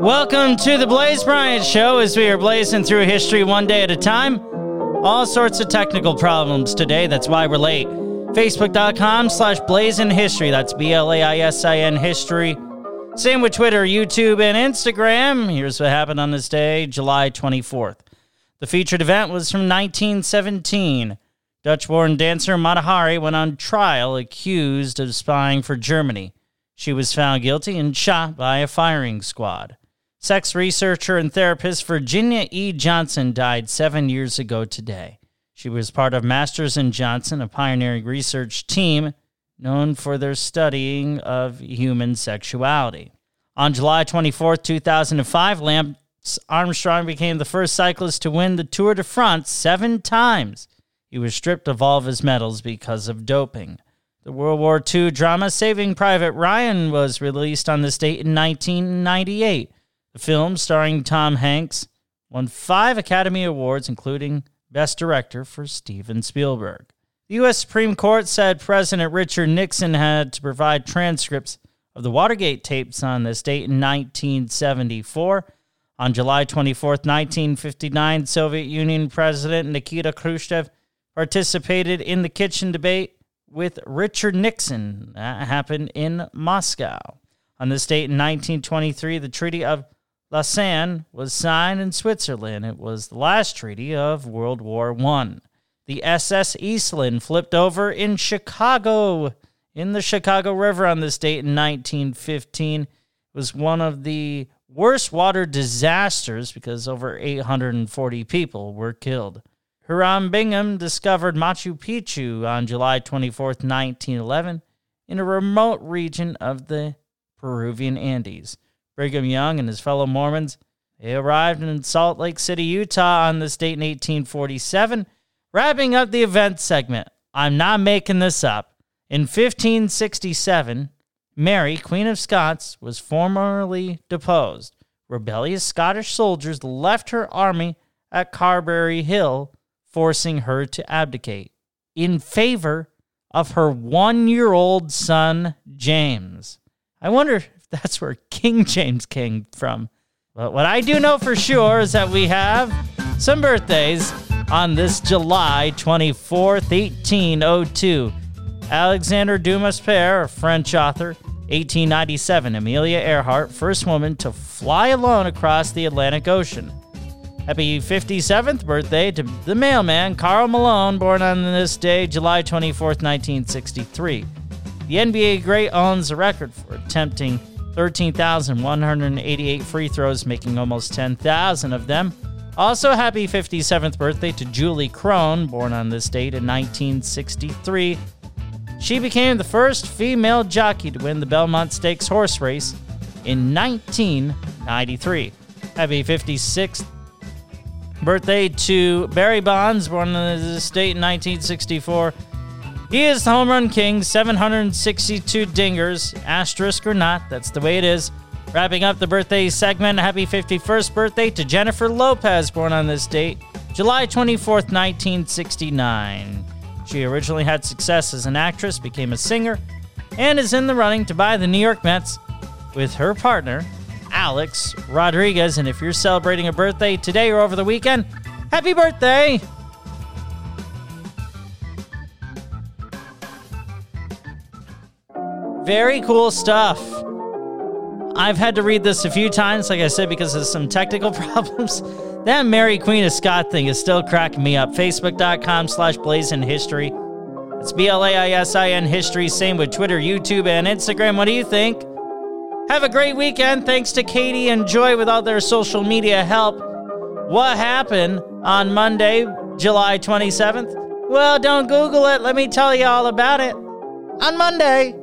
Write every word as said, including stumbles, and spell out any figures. Welcome to the Blaze Bryant Show as we are blazing through history one day at a time. All sorts of technical problems today. That's why we're late. Facebook.com slash blazing history. That's B L A I S I N history. Same with Twitter, YouTube, and Instagram. Here's what happened on this day, July twenty-fourth. The featured event was from nineteen seventeen. Dutch-born dancer Mata Hari went on trial accused of spying for Germany. She was found guilty and shot by a firing squad. Sex researcher and therapist Virginia E. Johnson died seven years ago today. She was part of Masters and Johnson, a pioneering research team known for their studying of human sexuality. On July twenty-fourth, two thousand five, Lance Armstrong became the first cyclist to win the Tour de France seven times. He was stripped of all of his medals because of doping. The World War Two drama Saving Private Ryan was released on this date in nineteen ninety-eight. The film, starring Tom Hanks, won five Academy Awards, including Best Director for Steven Spielberg. The U S Supreme Court said President Richard Nixon had to provide transcripts of the Watergate tapes on this date in nineteen seventy-four. On July twenty-fourth, nineteen fifty-nine, Soviet Union President Nikita Khrushchev participated in the Kitchen Debate with Richard Nixon. That happened in Moscow. On this date in nineteen twenty-three, the Treaty of Lausanne was signed in Switzerland. It was the last treaty of World War One. The S S Eastland flipped over in Chicago, in the Chicago River on this date in nineteen fifteen. It was one of the worst water disasters because over eight hundred forty people were killed. Hiram Bingham discovered Machu Picchu on July twenty-fourth, nineteen eleven, in a remote region of the Peruvian Andes. Brigham Young and his fellow Mormons, they arrived in Salt Lake City, Utah on this date in eighteen forty-seven, wrapping up the event segment. I'm not making this up. In fifteen sixty-seven, Mary, Queen of Scots, was formally deposed. Rebellious Scottish soldiers left her army at Carberry Hill, forcing her to abdicate in favor of her one-year-old son, James. I wonder... that's where King James came from. But what I do know for sure is that we have some birthdays on this July twenty-fourth, eighteen oh two. Alexandre Dumas Père, a French author, eighteen ninety-seven. Amelia Earhart, first woman to fly alone across the Atlantic Ocean. Happy fifty-seventh birthday to the mailman, Carl Malone, born on this day, July twenty-fourth, nineteen sixty-three. The N B A great owns a record for attempting thirteen thousand one hundred eighty-eight free throws, making almost ten thousand of them. Also, happy fifty-seventh birthday to Julie Krone, born on this date in nineteen sixty-three. She became the first female jockey to win the Belmont Stakes horse race in nineteen ninety-three. Happy fifty-sixth birthday to Barry Bonds, born on this date in nineteen sixty-four. He is the home run king, seven hundred sixty-two dingers, asterisk or not, that's the way it is. Wrapping up the birthday segment, happy fifty-first birthday to Jennifer Lopez, born on this date, July twenty-fourth, nineteen sixty-nine. She originally had success as an actress, became a singer, and is in the running to buy the New York Mets with her partner, Alex Rodriguez. And if you're celebrating a birthday today or over the weekend, happy birthday! Very cool stuff. I've had to read this a few times, like I said, because of some technical problems. That Mary Queen of Scots thing is still cracking me up. Facebook.com slash blazing history. It's B L A I S I N history. Same with Twitter, YouTube, and Instagram. What do you think? Have a great weekend. Thanks to Katie and Joy with all their social media help. What happened on Monday, July twenty-seventh? Well, don't Google it. Let me tell you all about it on Monday.